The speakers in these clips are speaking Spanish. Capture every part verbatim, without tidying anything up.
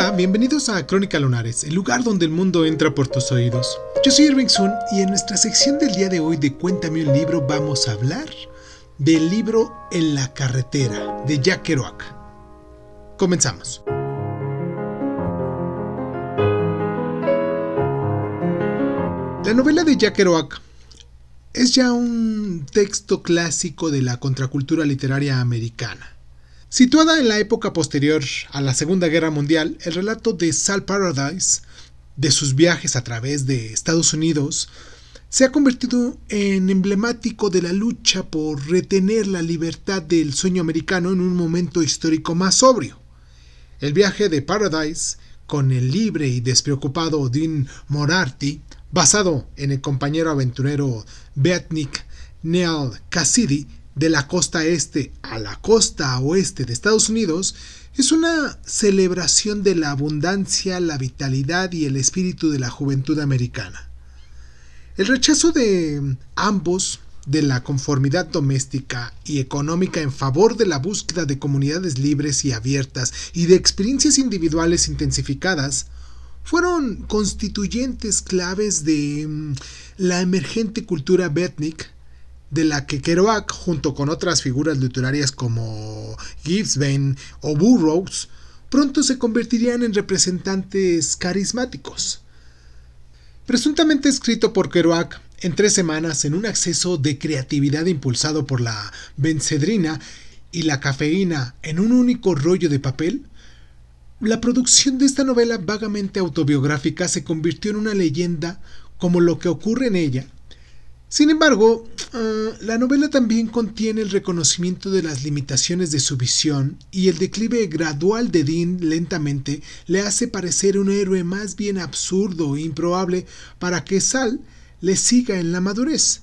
Hola, bienvenidos a Crónicas Lunares, el lugar donde el mundo entra por tus oídos. Yo soy Irving Sun y en nuestra sección del día de hoy de Cuéntame un Libro vamos a hablar del libro En la carretera, de Jack Kerouac. Comenzamos. La novela de Jack Kerouac es ya un texto clásico de la contracultura literaria americana. Situada en la época posterior a la Segunda Guerra Mundial, el relato de Sal Paradise, de sus viajes a través de Estados Unidos, se ha convertido en emblemático de la lucha por retener la libertad del sueño americano en un momento histórico más sobrio. El viaje de Paradise, con el libre y despreocupado Dean Moriarty, basado en el compañero aventurero beatnik Neal Cassady, de la costa este a la costa oeste de Estados Unidos, es una celebración de la abundancia, la vitalidad y el espíritu de la juventud americana. El rechazo de ambos de la conformidad doméstica y económica en favor de la búsqueda de comunidades libres y abiertas y de experiencias individuales intensificadas fueron constituyentes claves de la emergente cultura beatnik, de la que Kerouac, junto con otras figuras literarias como Ginsberg o Burroughs, pronto se convertirían en representantes carismáticos. Presuntamente escrito por Kerouac en tres semanas en un acceso de creatividad impulsado por la benzedrina y la cafeína en un único rollo de papel, la producción de esta novela vagamente autobiográfica se convirtió en una leyenda como lo que ocurre en ella. Sin embargo, uh, la novela también contiene el reconocimiento de las limitaciones de su visión y el declive gradual de Dean lentamente le hace parecer un héroe más bien absurdo e improbable para que Sal le siga en la madurez.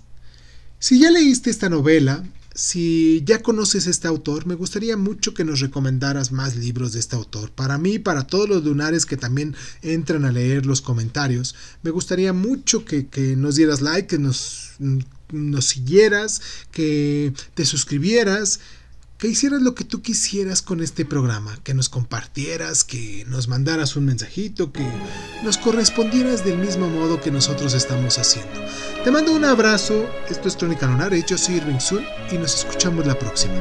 Si ya leíste esta novela, si ya conoces a este autor, me gustaría mucho que nos recomendaras más libros de este autor. Para mí, para todos los lunares que también entran a leer los comentarios, me gustaría mucho que, que nos dieras like, que nos, nos siguieras, que te suscribieras, que hicieras lo que tú quisieras con este programa, que nos compartieras, que nos mandaras un mensajito, que nos correspondieras del mismo modo que nosotros estamos haciendo. Te mando un abrazo, esto es Crónicas Lunares, yo soy Irving Sun y nos escuchamos la próxima.